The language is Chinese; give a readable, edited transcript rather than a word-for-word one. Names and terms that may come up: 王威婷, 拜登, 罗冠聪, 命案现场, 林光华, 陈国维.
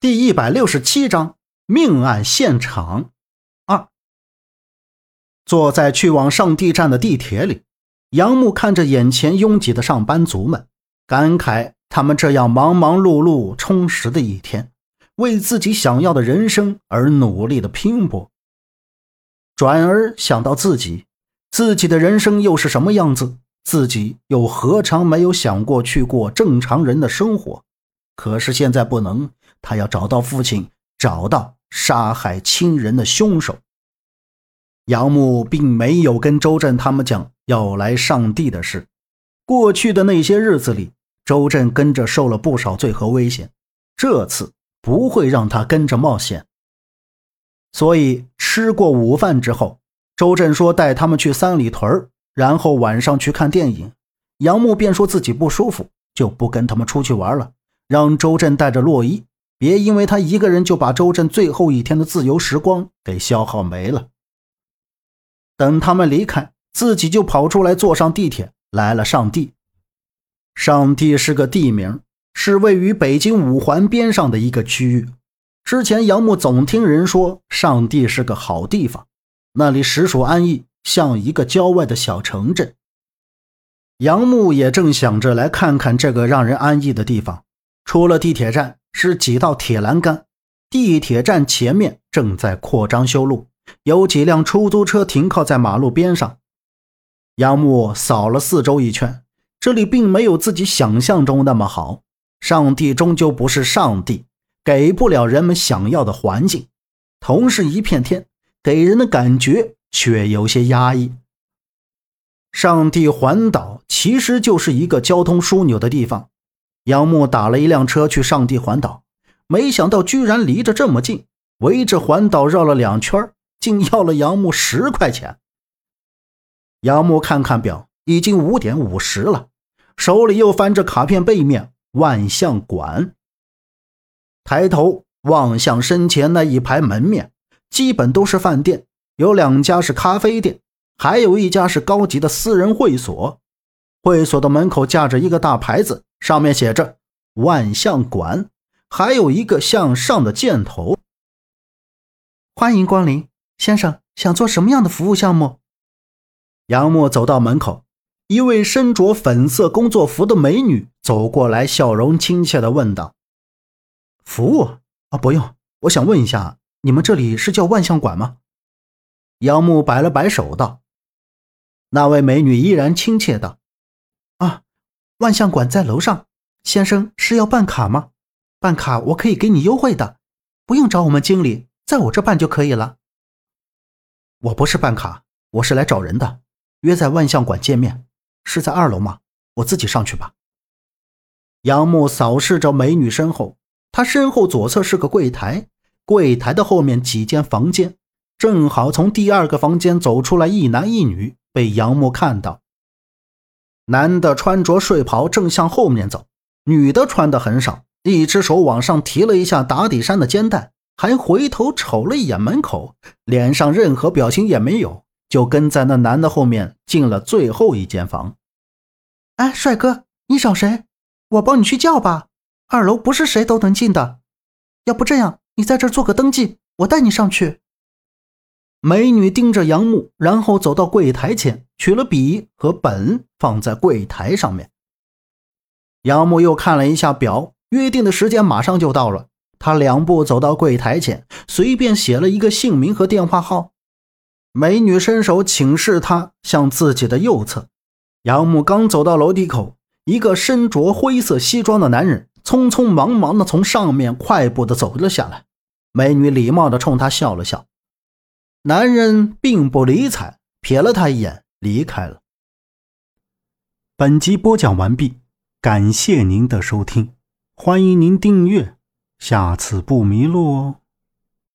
第167章命案现场2。坐在去往上地站的地铁里，杨牧看着眼前拥挤的上班族们，感慨他们这样忙忙碌碌充实的一天，为自己想要的人生而努力的拼搏。转而想到自己的人生又是什么样子，自己又何尝没有想过去过正常人的生活，可是现在不能，他要找到父亲，找到杀害亲人的凶手。杨牧并没有跟周震他们讲要来上地的事。过去的那些日子里，周震跟着受了不少罪和危险，这次不会让他跟着冒险。所以吃过午饭之后，周震说带他们去三里屯，然后晚上去看电影。杨牧便说自己不舒服，就不跟他们出去玩了，让周震带着洛伊，别因为他一个人就把周震最后一天的自由时光给消耗没了。等他们离开，自己就跑出来坐上地铁，来了上地。上地是个地名，是位于北京五环边上的一个区域。之前杨牧总听人说上地是个好地方，那里实属安逸，像一个郊外的小城镇。杨牧也正想着来看看这个让人安逸的地方。出了地铁站是几道铁栏杆，地铁站前面正在扩张修路，有几辆出租车停靠在马路边上。杨牧扫了四周一圈，这里并没有自己想象中那么好，上帝终究不是上帝，给不了人们想要的环境，同是一片天，给人的感觉却有些压抑。上帝环岛其实就是一个交通枢纽的地方，杨牧打了一辆车去上地环岛，没想到居然离着这么近，围着环岛绕了两圈，竟要了杨牧10块钱。杨牧看看表，已经5点50了，手里又翻着卡片背面万象馆，抬头望向身前那一排门面，基本都是饭店，有2家是咖啡店，还有1家是高级的私人会所。会所的门口架着一个大牌子，上面写着万象馆，还有一个向上的箭头。欢迎光临，先生想做什么样的服务项目？杨默走到门口，一位身着粉色工作服的美女走过来，笑容亲切地问道：服务？不用，我想问一下，你们这里是叫万象馆吗？杨默摆了摆手道。那位美女依然亲切道：万象馆在楼上，先生是要办卡吗？办卡我可以给你优惠的，不用找我们经理，在我这办就可以了。我不是办卡，我是来找人的，约在万象馆见面，是在2楼吗？我自己上去吧。杨牧扫视着美女身后，她身后左侧是个柜台，柜台的后面几间房间，正好从第2个房间走出来一男一女，被杨牧看到。男的穿着睡袍正向后面走，女的穿得很少，一只手往上提了一下打底衫的肩带，还回头瞅了一眼门口，脸上任何表情也没有，就跟在那男的后面进了最后一间房。哎，帅哥，你找谁？我帮你去叫吧，2楼不是谁都能进的。要不这样，你在这儿做个登记，我带你上去。美女盯着杨牧，然后走到柜台前，取了笔和本放在柜台上面。杨牧又看了一下表，约定的时间马上就到了，他2步走到柜台前，随便写了一个姓名和电话号。美女伸手请示他向自己的右侧。杨牧刚走到楼梯口，一个身着灰色西装的男人匆匆忙忙地从上面快步地走了下来，美女礼貌地冲他笑了笑。男人并不理睬，瞥了他一眼，离开了。本集播讲完毕，感谢您的收听，欢迎您订阅，下次不迷路哦。